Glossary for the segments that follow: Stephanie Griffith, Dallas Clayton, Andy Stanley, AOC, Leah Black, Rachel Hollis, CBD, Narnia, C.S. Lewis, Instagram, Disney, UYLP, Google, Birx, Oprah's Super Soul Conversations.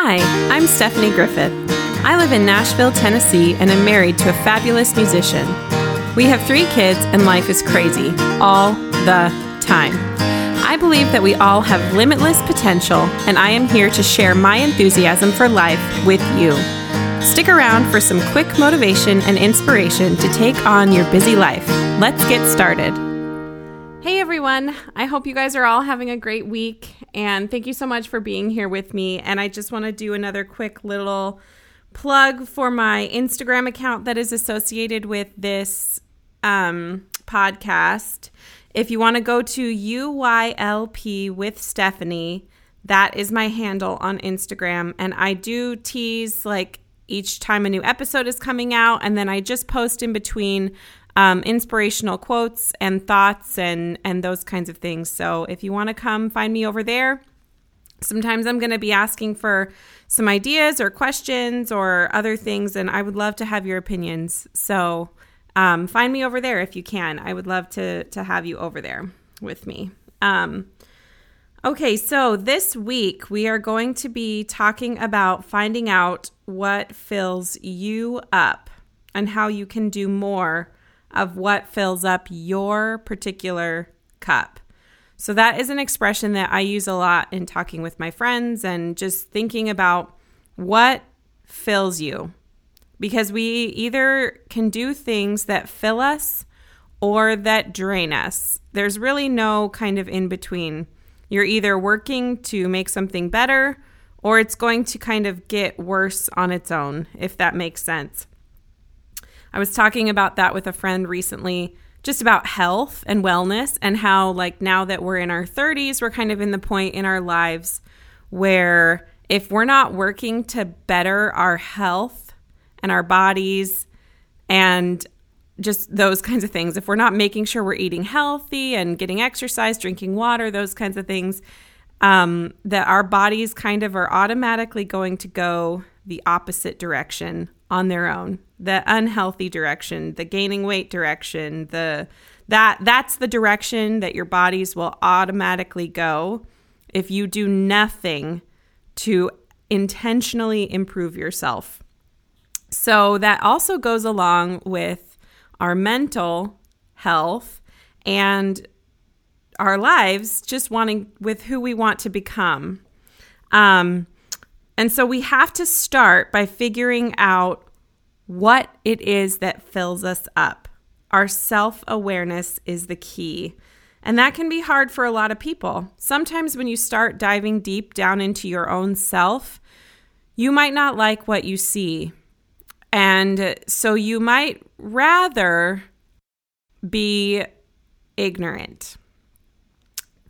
Hi, I'm Stephanie Griffith. I live in Nashville, Tennessee, and am married to a fabulous musician. We have 3 kids, and life is crazy all the time. I believe that we all have limitless potential, and I am here to share my enthusiasm for life with you. Stick around for some quick motivation and inspiration to take on your busy life. Let's get started. Hey everyone, I hope you guys are all having a great week, and thank you so much for being here with me. And I just want to do another quick little plug for my Instagram account that is associated with this podcast. If you want to go to UYLP with Stephanie, that is my handle on Instagram. And I do tease like each time a new episode is coming out, and then I just post in between inspirational quotes and thoughts and those kinds of things. So if you want to come find me over there, sometimes I'm going to be asking for some ideas or questions or other things, and I would love to have your opinions. So find me over there if you can. I would love to have you over there with me. Okay, so this week we are going to be talking about finding out what fills you up and how you can do more of what fills up your particular cup. So that is an expression that I use a lot in talking with my friends and just thinking about what fills you. Because we either can do things that fill us or that drain us. There's really no kind of in between. You're either working to make something better or it's going to kind of get worse on its own, if that makes sense. I was talking about that with a friend recently, just about health and wellness and how like now that we're in our 30s, we're kind of in the point in our lives where if we're not working to better our health and our bodies and just those kinds of things, if we're not making sure we're eating healthy and getting exercise, drinking water, those kinds of things, that our bodies kind of are automatically going to go the opposite direction on their own, the unhealthy direction, the gaining weight direction, that's the direction that your bodies will automatically go if you do nothing to intentionally improve yourself. So that also goes along with our mental health and our lives, just wanting with who we want to become. And so we have to start by figuring out what it is that fills us up. Our self-awareness is the key. And that can be hard for a lot of people. Sometimes when you start diving deep down into your own self, you might not like what you see. And so you might rather be ignorant.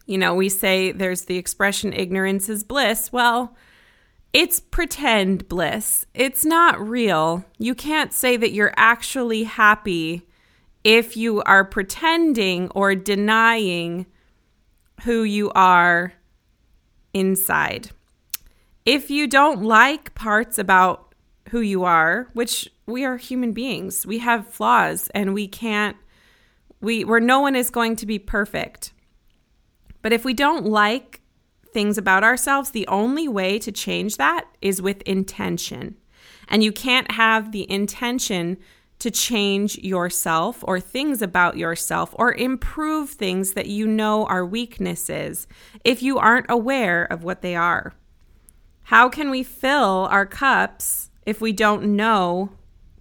You know, we say there's the expression ignorance is bliss. Well, it's pretend bliss. It's not real. You can't say that you're actually happy if you are pretending or denying who you are inside. If you don't like parts about who you are, which we are human beings, we have flaws and we can't, where no one is going to be perfect. But if we don't like things about ourselves, the only way to change that is with intention. And you can't have the intention to change yourself or things about yourself or improve things that you know are weaknesses if you aren't aware of what they are. How can we fill our cups if we don't know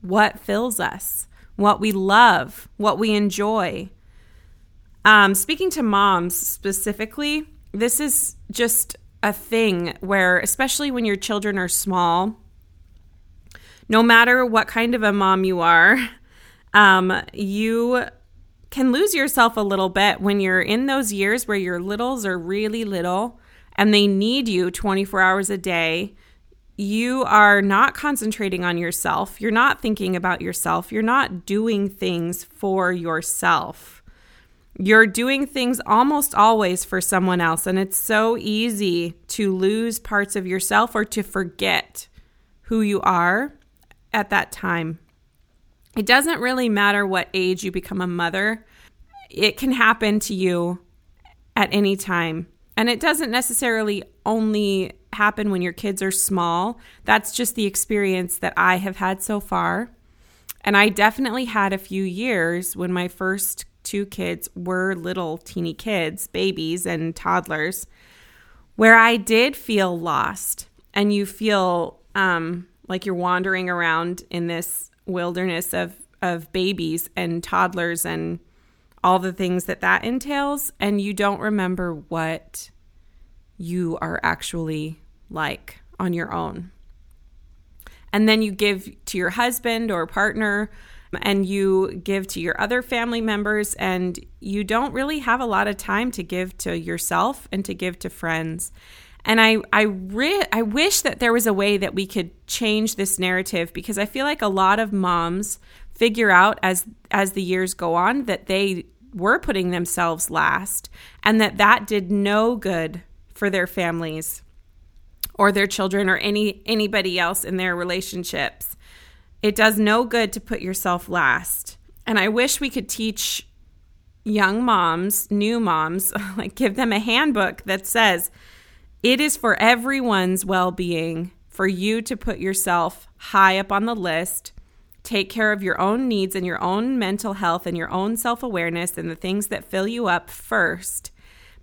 what fills us, what we love, what we enjoy? Speaking to moms specifically, this is just a thing where, especially when your children are small, no matter what kind of a mom you are, you can lose yourself a little bit when you're in those years where your littles are really little and they need you 24 hours a day. You are not concentrating on yourself. You're not thinking about yourself. You're not doing things for yourself. You're doing things almost always for someone else, and it's so easy to lose parts of yourself or to forget who you are at that time. It doesn't really matter what age you become a mother. It can happen to you at any time, and it doesn't necessarily only happen when your kids are small. That's just the experience that I have had so far. And I definitely had a few years when my first two kids were little teeny kids, babies and toddlers, where I did feel lost. And you feel like you're wandering around in this wilderness of babies and toddlers and all the things that entails, and you don't remember what you are actually like on your own. And then you give to your husband or partner, and you give to your other family members, and you don't really have a lot of time to give to yourself and to give to friends. And I wish that there was a way that we could change this narrative, because I feel like a lot of moms figure out as the years go on that they were putting themselves last, and that did no good for their families or their children or anybody else in their relationships. It does no good to put yourself last. And I wish we could teach young moms, new moms, like give them a handbook that says, it is for everyone's well-being for you to put yourself high up on the list. Take care of your own needs and your own mental health and your own self-awareness and the things that fill you up first,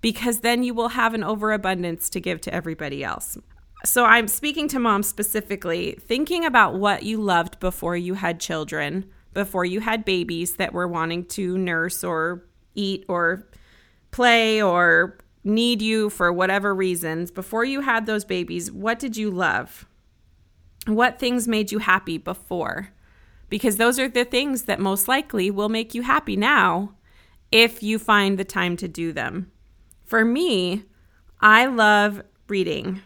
because then you will have an overabundance to give to everybody else. So I'm speaking to moms specifically, thinking about what you loved before you had children, before you had babies that were wanting to nurse or eat or play or need you for whatever reasons. Before you had those babies, what did you love? What things made you happy before? Because those are the things that most likely will make you happy now if you find the time to do them. For me, I love reading.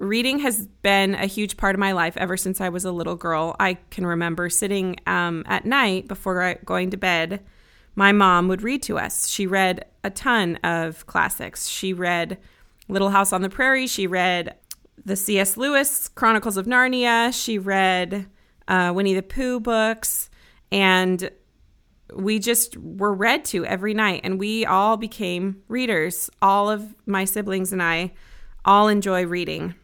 Reading has been a huge part of my life ever since I was a little girl. I can remember sitting at night before going to bed. My mom would read to us. She read a ton of classics. She read Little House on the Prairie. She read the C.S. Lewis Chronicles of Narnia. She read Winnie the Pooh books, and we just were read to every night, and we all became readers. All of my siblings and I all enjoy reading.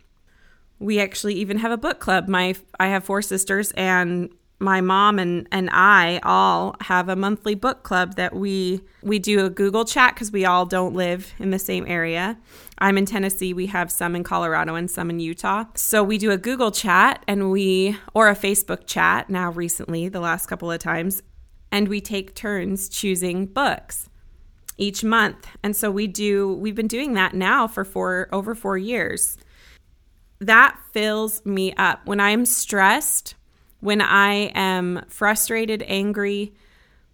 We actually even have a book club. I have four sisters, and my mom and I all have a monthly book club that we do a Google chat because we all don't live in the same area. I'm in Tennessee. We have some in Colorado and some in Utah. So we do a Google chat or a Facebook chat now recently, the last couple of times, and we take turns choosing books each month. And so we've been doing that now for over 4 years. That fills me up. When I'm stressed, when I am frustrated, angry,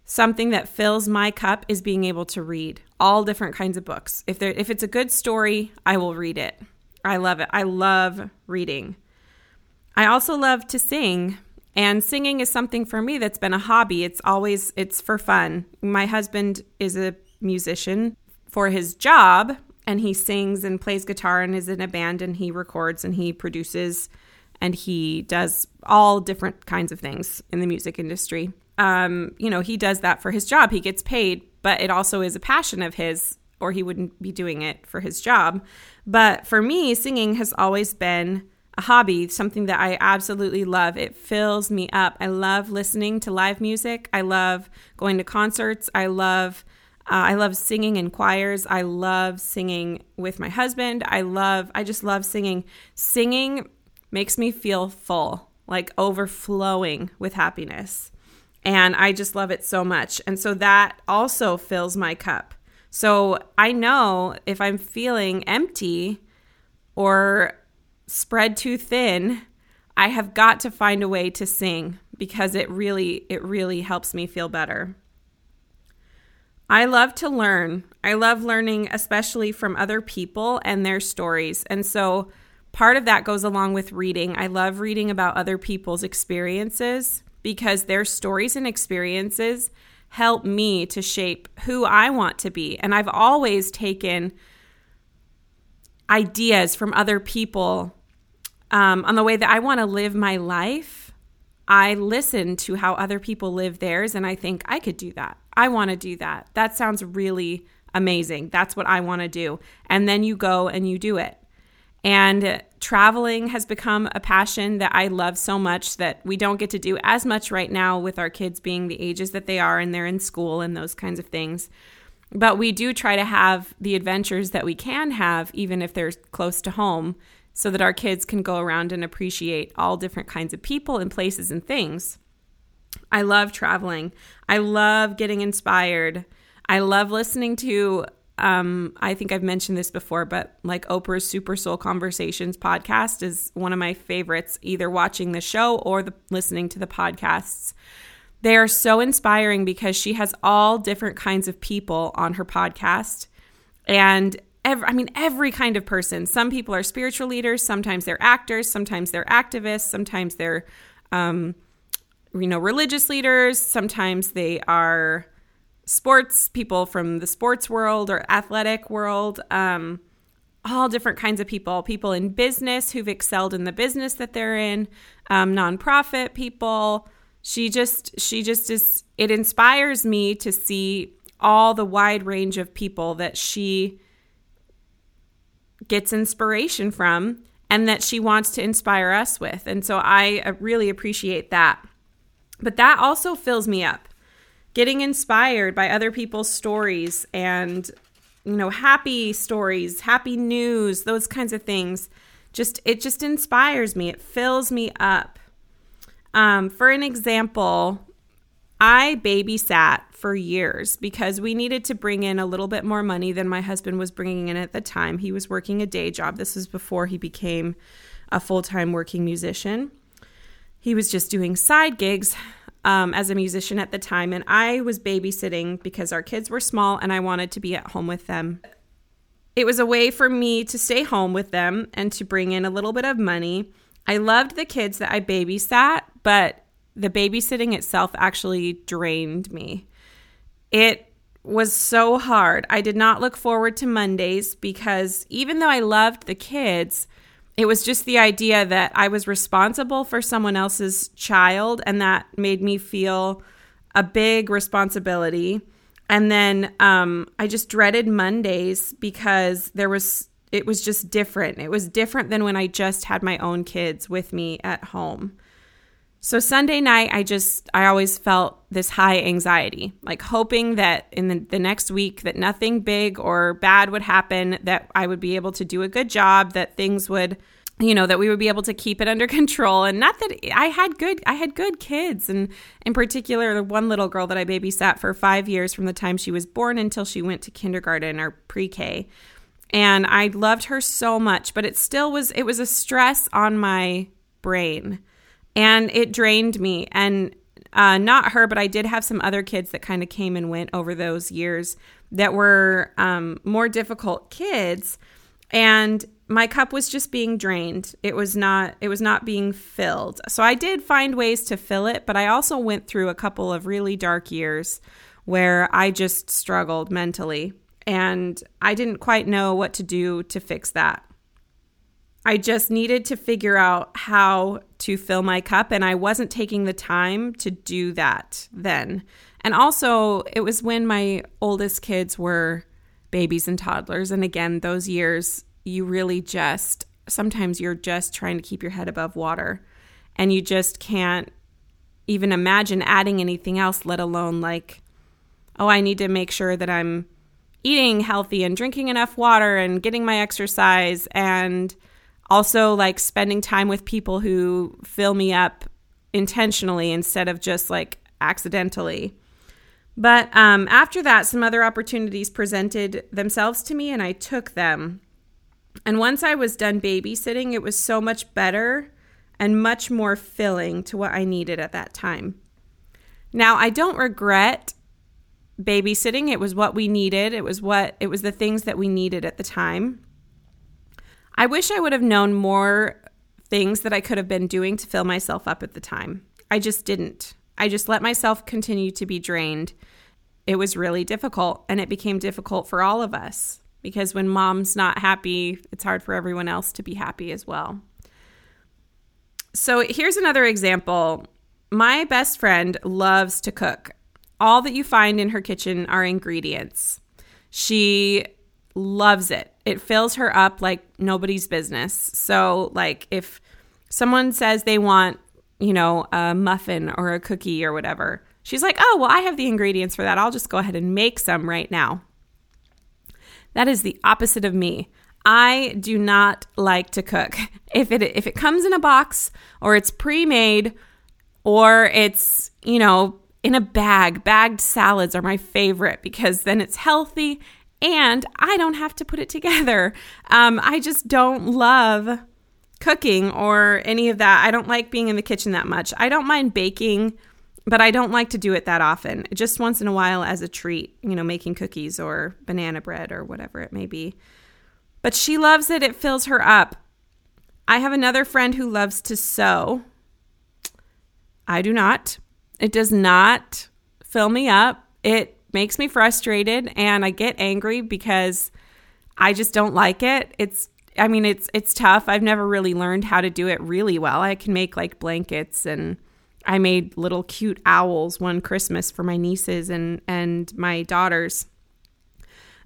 something that fills my cup is being able to read all different kinds of books. If it's a good story, I will read it. I love it. I love reading. I also love to sing, and singing is something for me that's been a hobby. It's for fun. My husband is a musician for his job, and he sings and plays guitar and is in a band, and he records and he produces, and he does all different kinds of things in the music industry. He does that for his job. He gets paid, but it also is a passion of his, or he wouldn't be doing it for his job. But for me, singing has always been a hobby, something that I absolutely love. It fills me up. I love listening to live music. I love going to concerts. I love singing in choirs. I love singing with my husband. I just love singing. Singing makes me feel full, like overflowing with happiness. And I just love it so much. And so that also fills my cup. So I know if I'm feeling empty or spread too thin, I have got to find a way to sing, because it really helps me feel better. I love to learn. I love learning, especially from other people and their stories. And so part of that goes along with reading. I love reading about other people's experiences, because their stories and experiences help me to shape who I want to be. And I've always taken ideas from other people on the way that I want to live my life. I listen to how other people live theirs, and I think I could do that. I want to do that. That sounds really amazing. That's what I want to do. And then you go and you do it. And traveling has become a passion that I love so much that we don't get to do as much right now with our kids being the ages that they are and they're in school and those kinds of things. But we do try to have the adventures that we can have, even if they're close to home, so that our kids can go around and appreciate all different kinds of people and places and things. I love traveling. I love getting inspired. I love listening to, I think I've mentioned this before, but like Oprah's Super Soul Conversations podcast is one of my favorites, either watching the show or listening to the podcasts. They are so inspiring because she has all different kinds of people on her podcast. And every kind of person. Some people are spiritual leaders. Sometimes they're actors. Sometimes they're activists. Sometimes they're, religious leaders. Sometimes they are sports people from the sports world or athletic world. All different kinds of people. People in business who've excelled in the business that they're in. Nonprofit people. She just is. It inspires me to see all the wide range of people that she gets inspiration from and that she wants to inspire us with. And so I really appreciate that. But that also fills me up, getting inspired by other people's stories and, happy stories, happy news, those kinds of things. It just inspires me. It fills me up. For an example, I babysat for years because we needed to bring in a little bit more money than my husband was bringing in at the time. He was working a day job. This was before he became a full-time working musician. He was just doing side gigs as a musician at the time, and I was babysitting because our kids were small and I wanted to be at home with them. It was a way for me to stay home with them and to bring in a little bit of money. I loved the kids that I babysat, but the babysitting itself actually drained me. It was so hard. I did not look forward to Mondays because even though I loved the kids, it was just the idea that I was responsible for someone else's child, and that made me feel a big responsibility. And then I just dreaded Mondays because it was just different. It was different than when I just had my own kids with me at home. So Sunday night, I always felt this high anxiety, like hoping that in the next week that nothing big or bad would happen, that I would be able to do a good job, that things would, that we would be able to keep it under control. And not that I had good kids. And in particular, the one little girl that I babysat for 5 years from the time she was born until she went to kindergarten or pre-K. And I loved her so much, but it was a stress on my brain. And it drained me, and not her, but I did have some other kids that kind of came and went over those years that were more difficult kids, and my cup was just being drained. It was not being filled. So I did find ways to fill it, but I also went through a couple of really dark years where I just struggled mentally, and I didn't quite know what to do to fix that. I just needed to figure out how to fill my cup, and I wasn't taking the time to do that then. And also, it was when my oldest kids were babies and toddlers. And again, those years, you really just, sometimes you're just trying to keep your head above water, and you just can't even imagine adding anything else, let alone like, oh, I need to make sure that I'm eating healthy and drinking enough water and getting my exercise and also, like, spending time with people who fill me up intentionally instead of just, like, accidentally. But after that, some other opportunities presented themselves to me, and I took them. And once I was done babysitting, it was so much better and much more filling to what I needed at that time. Now, I don't regret babysitting. It was what we needed. It was the things that we needed at the time. I wish I would have known more things that I could have been doing to fill myself up at the time. I just didn't. I just let myself continue to be drained. It was really difficult, and it became difficult for all of us because when mom's not happy, it's hard for everyone else to be happy as well. So here's another example. My best friend loves to cook. All that you find in her kitchen are ingredients. She loves it. It fills her up like nobody's business. So like if someone says they want, you know, a muffin or a cookie or whatever, she's like, oh, well, I have the ingredients for that. I'll just go ahead and make some right now. That is the opposite of me. I do not like to cook. If it comes in a box or it's pre-made or it's, you know, in a bag, bagged salads are my favorite because then it's healthy and I don't have to put it together. I just don't love cooking or any of that. I don't like being in the kitchen that much. I don't mind baking, but I don't like to do it that often. Just once in a while as a treat, you know, making cookies or banana bread or whatever it may be. But she loves it. It fills her up. I have another friend who loves to sew. I do not. It does not fill me up. It makes me frustrated and I get angry because I just don't like it. It's tough. I've never really learned how to do it really well. I can make like blankets, and I made little cute owls one Christmas for my nieces and my daughters.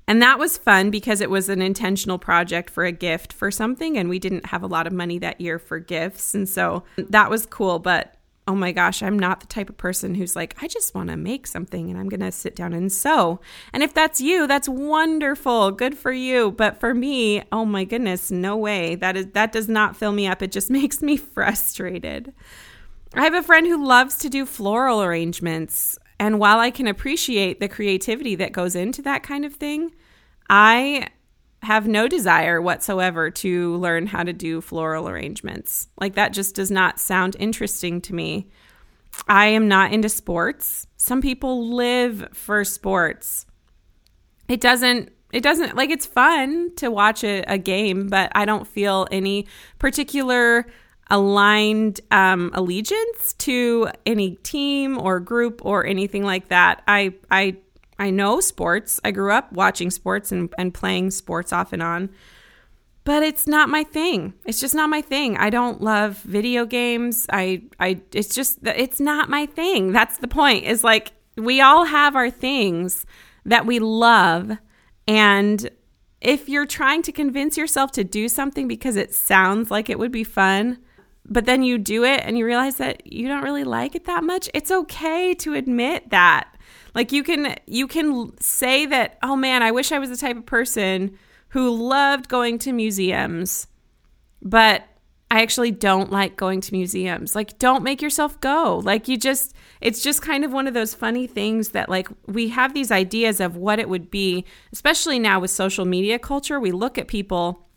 And that was fun because it was an intentional project for a gift for something, and we didn't have a lot of money that year for gifts. And so that was cool, but oh my gosh, I'm not the type of person who's like, I just want to make something and I'm going to sit down and sew. And if that's you, that's wonderful. Good for you. But for me, oh my goodness, no way. That does not fill me up. It just makes me frustrated. I have a friend who loves to do floral arrangements. And while I can appreciate the creativity that goes into that kind of thing, I have no desire whatsoever to learn how to do floral arrangements. Like that just does not sound interesting to me. I am not into sports. Some people live for sports. It doesn't like it's fun to watch a game, but I don't feel any particular aligned allegiance to any team or group or anything like that. I know sports. I grew up watching sports and playing sports off and on, but it's not my thing. It's just not my thing. I don't love video games. It's not my thing. That's the point. Is like we all have our things that we love, and if you're trying to convince yourself to do something because it sounds like it would be fun, but then you do it and you realize that you don't really like it that much, it's okay to admit that. Like you can say that, oh man, I wish I was the type of person who loved going to museums, but I actually don't like going to museums. Like, don't make yourself go. Like it's just kind of one of those funny things that like we have these ideas of what it would be, especially now with social media culture. We look at people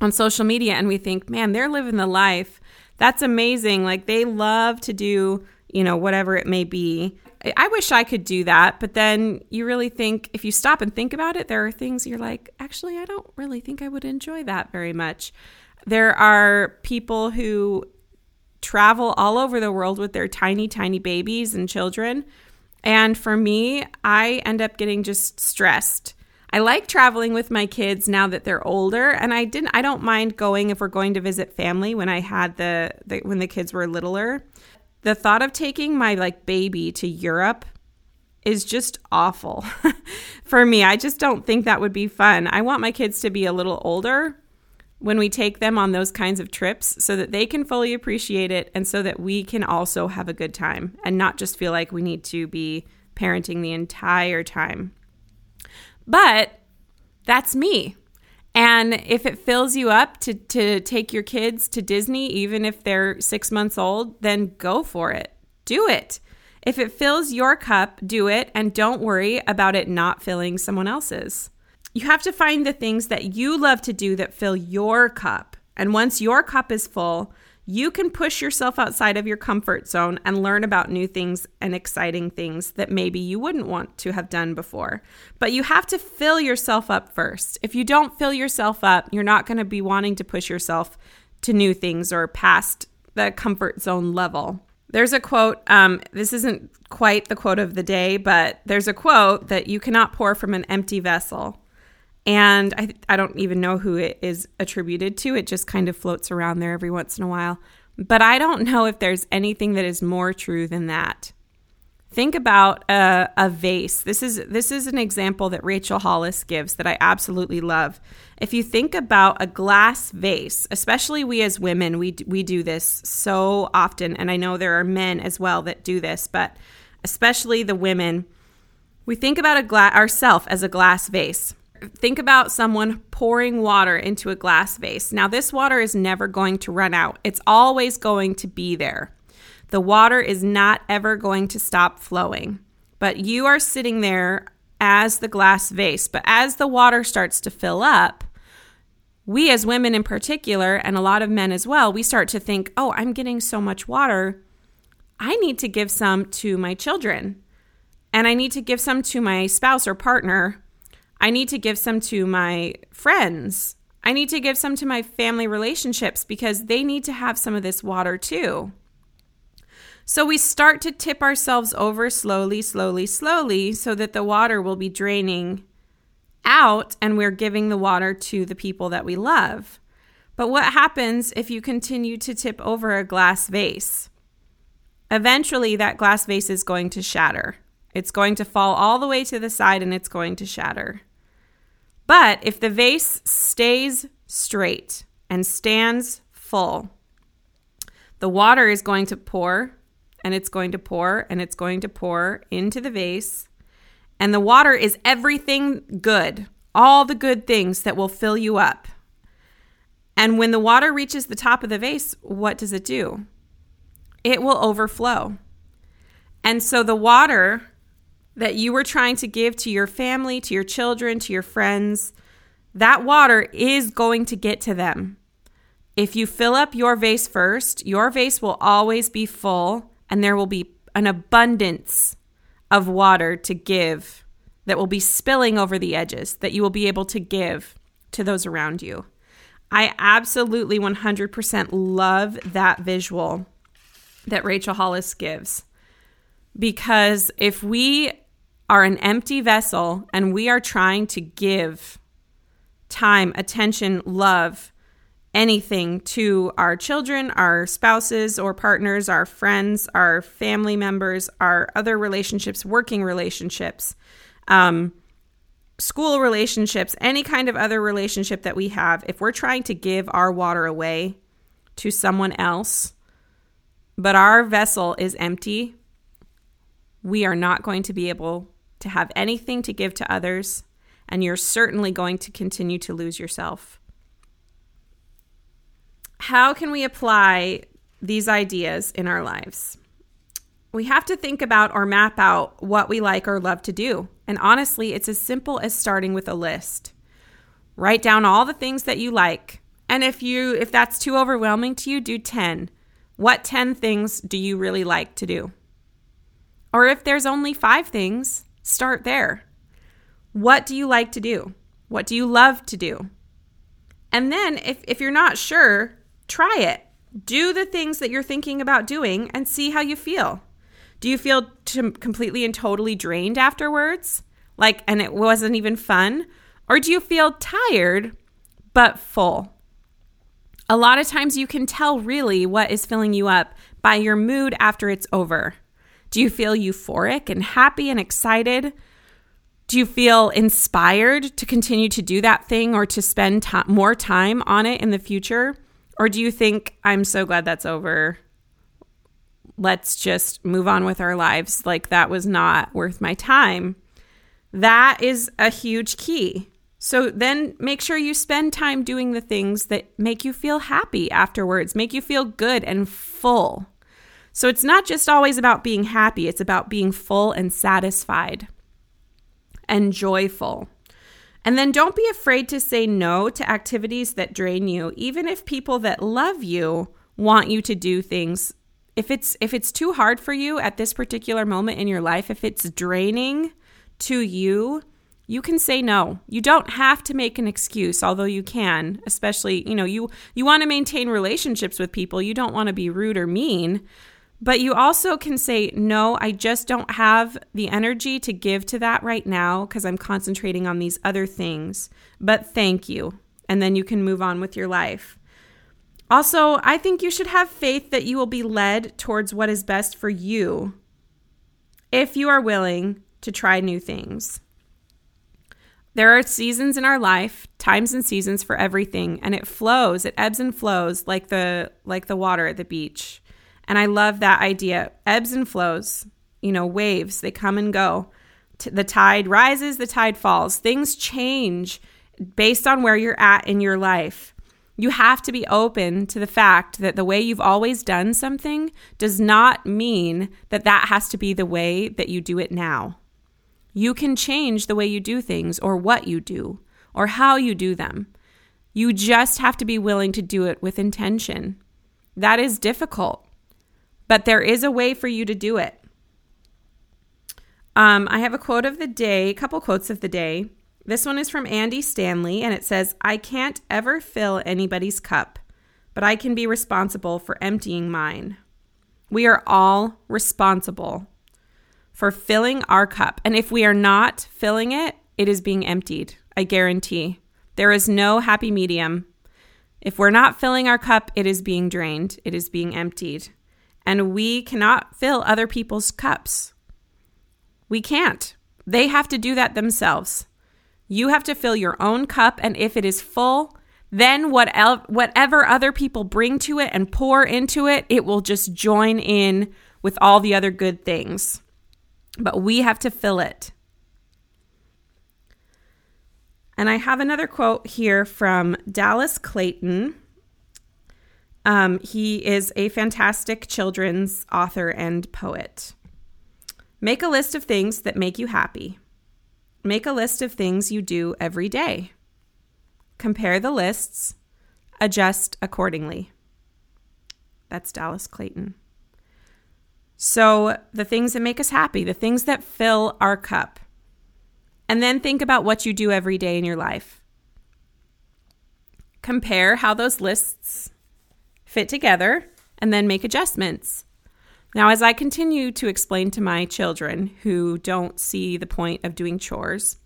on social media and we think, man, they're living the life. That's amazing. Like they love to do, you know, whatever it may be. I wish I could do that, but then you really think, if you stop and think about it, there are things you're like, actually, I don't really think I would enjoy that very much. There are people who travel all over the world with their tiny, tiny babies and children. And for me, I end up getting just stressed. I like traveling with my kids now that they're older, and I don't mind going if we're going to visit family when I had when the kids were littler. The thought of taking my like baby to Europe is just awful for me. I just don't think that would be fun. I want my kids to be a little older when we take them on those kinds of trips so that they can fully appreciate it and so that we can also have a good time and not just feel like we need to be parenting the entire time. But that's me. And if it fills you up to take your kids to Disney, even if they're 6 months old, then go for it. Do it. If it fills your cup, do it. And don't worry about it not filling someone else's. You have to find the things that you love to do that fill your cup. And once your cup is full, you can push yourself outside of your comfort zone and learn about new things and exciting things that maybe you wouldn't want to have done before. But you have to fill yourself up first. If you don't fill yourself up, you're not going to be wanting to push yourself to new things or past the comfort zone level. There's a quote, this isn't quite the quote of the day, but there's a quote that you cannot pour from an empty vessel. And I don't even know who it is attributed to. It just kind of floats around there every once in a while. But I don't know if there's anything that is more true than that. Think about a vase. This is an example that Rachel Hollis gives that I absolutely love. If you think about a glass vase, especially we as women, we do this so often, and I know there are men as well that do this, but especially the women, we think about ourselves as a glass vase. Think about someone pouring water into a glass vase. Now, this water is never going to run out. It's always going to be there. The water is not ever going to stop flowing, but you are sitting there as the glass vase. But as the water starts to fill up, we as women in particular, and a lot of men as well, we start to think, oh, I'm getting so much water. I need to give some to my children, and I need to give some to my spouse or partner. I need to give some to my friends. I need to give some to my family relationships because they need to have some of this water too. So we start to tip ourselves over slowly, slowly, slowly, so that the water will be draining out and we're giving the water to the people that we love. But what happens if you continue to tip over a glass vase? Eventually, that glass vase is going to shatter. It's going to fall all the way to the side and it's going to shatter. But if the vase stays straight and stands full, the water is going to pour, and it's going to pour, and it's going to pour into the vase. And the water is everything good, all the good things that will fill you up. And when the water reaches the top of the vase, what does it do? It will overflow. And so the water that you were trying to give to your family, to your children, to your friends, that water is going to get to them. If you fill up your vase first, your vase will always be full, and there will be an abundance of water to give that will be spilling over the edges that you will be able to give to those around you. I absolutely 100% love that visual that Rachel Hollis gives, because if we are an empty vessel and we are trying to give time, attention, love, anything to our children, our spouses or partners, our friends, our family members, our other relationships, working relationships, school relationships, any kind of other relationship that we have, if we're trying to give our water away to someone else, but our vessel is empty, we are not going to be able to have anything to give to others, and you're certainly going to continue to lose yourself. How can we apply these ideas in our lives? We have to think about or map out what we like or love to do. And honestly, it's as simple as starting with a list. Write down all the things that you like. And if that's too overwhelming to you, do 10. What 10 things do you really like to do? Or if there's only 5 things, start there. What do you like to do? What do you love to do? And then if you're not sure, try it. Do the things that you're thinking about doing and see how you feel. Do you feel completely and totally drained afterwards? And it wasn't even fun? Or do you feel tired but full? A lot of times you can tell really what is filling you up by your mood after it's over. Do you feel euphoric and happy and excited? Do you feel inspired to continue to do that thing or to spend more time on it in the future? Or do you think, I'm so glad that's over. Let's just move on with our lives. That was not worth my time. That is a huge key. So then make sure you spend time doing the things that make you feel happy afterwards, make you feel good and full. So it's not just always about being happy. It's about being full and satisfied and joyful. And then don't be afraid to say no to activities that drain you, even if people that love you want you to do things. If it's too hard for you at this particular moment in your life, if it's draining to you, you can say no. You don't have to make an excuse, although you can, especially, you want to maintain relationships with people. You don't want to be rude or mean. But you also can say, no, I just don't have the energy to give to that right now because I'm concentrating on these other things. But thank you. And then you can move on with your life. Also, I think you should have faith that you will be led towards what is best for you if you are willing to try new things. There are seasons in our life, times and seasons for everything, and it flows, it ebbs and flows like the water at the beach. And I love that idea. Ebbs and flows, waves, they come and go. The tide rises, the tide falls. Things change based on where you're at in your life. You have to be open to the fact that the way you've always done something does not mean that that has to be the way that you do it now. You can change the way you do things or what you do or how you do them. You just have to be willing to do it with intention. That is difficult, but there is a way for you to do it. I have a couple quotes of the day. This one is from Andy Stanley, and it says, "I can't ever fill anybody's cup, but I can be responsible for emptying mine." We are all responsible for filling our cup. And if we are not filling it, it is being emptied, I guarantee. There is no happy medium. If we're not filling our cup, it is being drained. It is being emptied. And we cannot fill other people's cups. We can't. They have to do that themselves. You have to fill your own cup, and if it is full, then whatever other people bring to it and pour into it, it will just join in with all the other good things. But we have to fill it. And I have another quote here from Dallas Clayton. He is a fantastic children's author and poet. "Make a list of things that make you happy. Make a list of things you do every day. Compare the lists. Adjust accordingly." That's Dallas Clayton. So the things that make us happy, the things that fill our cup. And then think about what you do every day in your life. Compare how those lists fit together and then make adjustments. Now, as I continue to explain to my children who don't see the point of doing chores,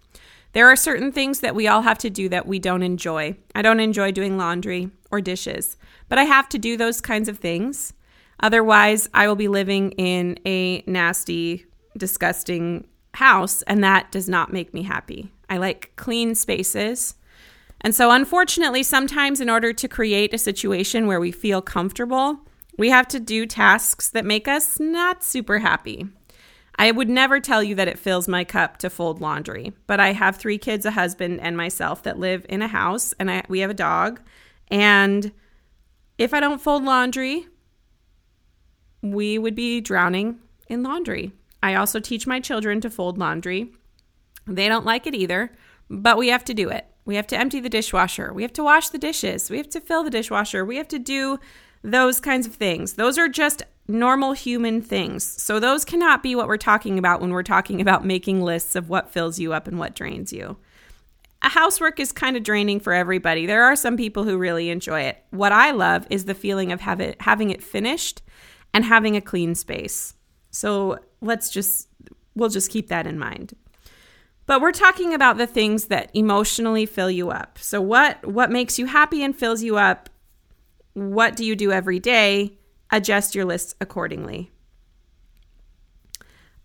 there are certain things that we all have to do that we don't enjoy. I don't enjoy doing laundry or dishes, but I have to do those kinds of things. Otherwise, I will be living in a nasty, disgusting house, and that does not make me happy. I like clean spaces. And so, unfortunately, sometimes in order to create a situation where we feel comfortable, we have to do tasks that make us not super happy. I would never tell you that it fills my cup to fold laundry, but I have 3 kids, a husband, and myself that live in a house, and we have a dog. And if I don't fold laundry, we would be drowning in laundry. I also teach my children to fold laundry. They don't like it either, but we have to do it. We have to empty the dishwasher. We have to wash the dishes. We have to fill the dishwasher. We have to do those kinds of things. Those are just normal human things. So those cannot be what we're talking about when we're talking about making lists of what fills you up and what drains you. Housework is kind of draining for everybody. There are some people who really enjoy it. What I love is the feeling of having it finished and having a clean space. So we'll just keep that in mind. But we're talking about the things that emotionally fill you up. So what makes you happy and fills you up? What do you do every day? Adjust your lists accordingly.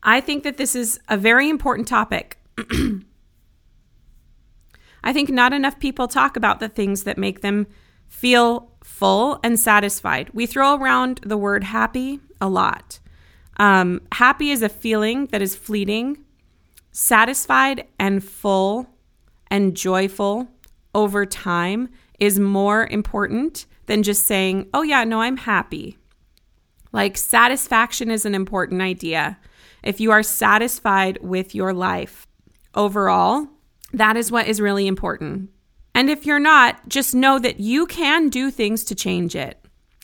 I think that this is a very important topic. I think not enough people talk about the things that make them feel full and satisfied. We throw around the word happy a lot. Happy is a feeling that is fleeting. Satisfied and full and joyful over time is more important than just saying, oh yeah, no, I'm happy. Like, satisfaction is an important idea. If you are satisfied with your life overall, that is what is really important. And if you're not, just know that you can do things to change it.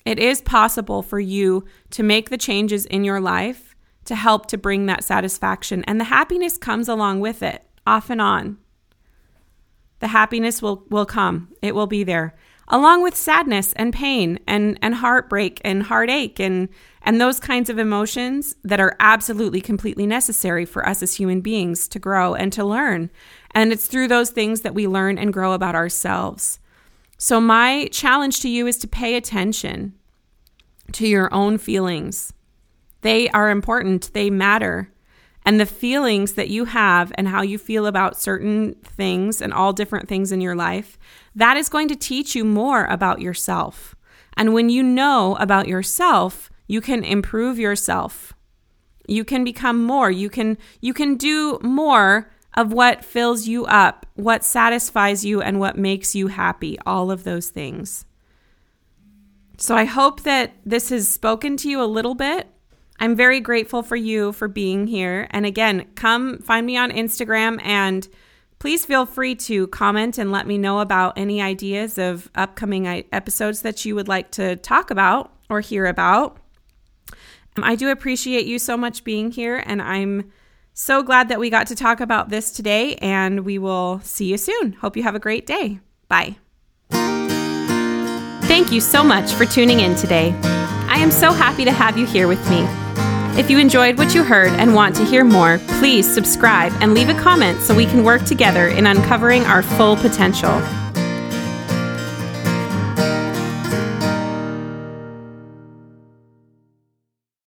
It is possible for you to make the changes in your life to help to bring that satisfaction. And the happiness comes along with it, off and on. The happiness will come. It will be there. Along with sadness and pain and heartbreak and heartache and those kinds of emotions that are absolutely completely necessary for us as human beings to grow and to learn. And it's through those things that we learn and grow about ourselves. So my challenge to you is to pay attention to your own feelings. They are important. They matter. and the feelings that you have and how you feel about certain things and all different things in your life, that is going to teach you more about yourself. And when you know about yourself, you can improve yourself. You can become more. You can do more of what fills you up, what satisfies you, and what makes you happy, all of those things. So I hope that this has spoken to you a little bit. I'm very grateful for you for being here. And again, come find me on Instagram, and please feel free to comment and let me know about any ideas of upcoming episodes that you would like to talk about or hear about. I do appreciate you so much being here, and I'm so glad that we got to talk about this today, and we will see you soon. Hope you have a great day. Bye. Thank you so much for tuning in today. I am so happy to have you here with me. If you enjoyed what you heard and want to hear more, please subscribe and leave a comment so we can work together in uncovering our full potential.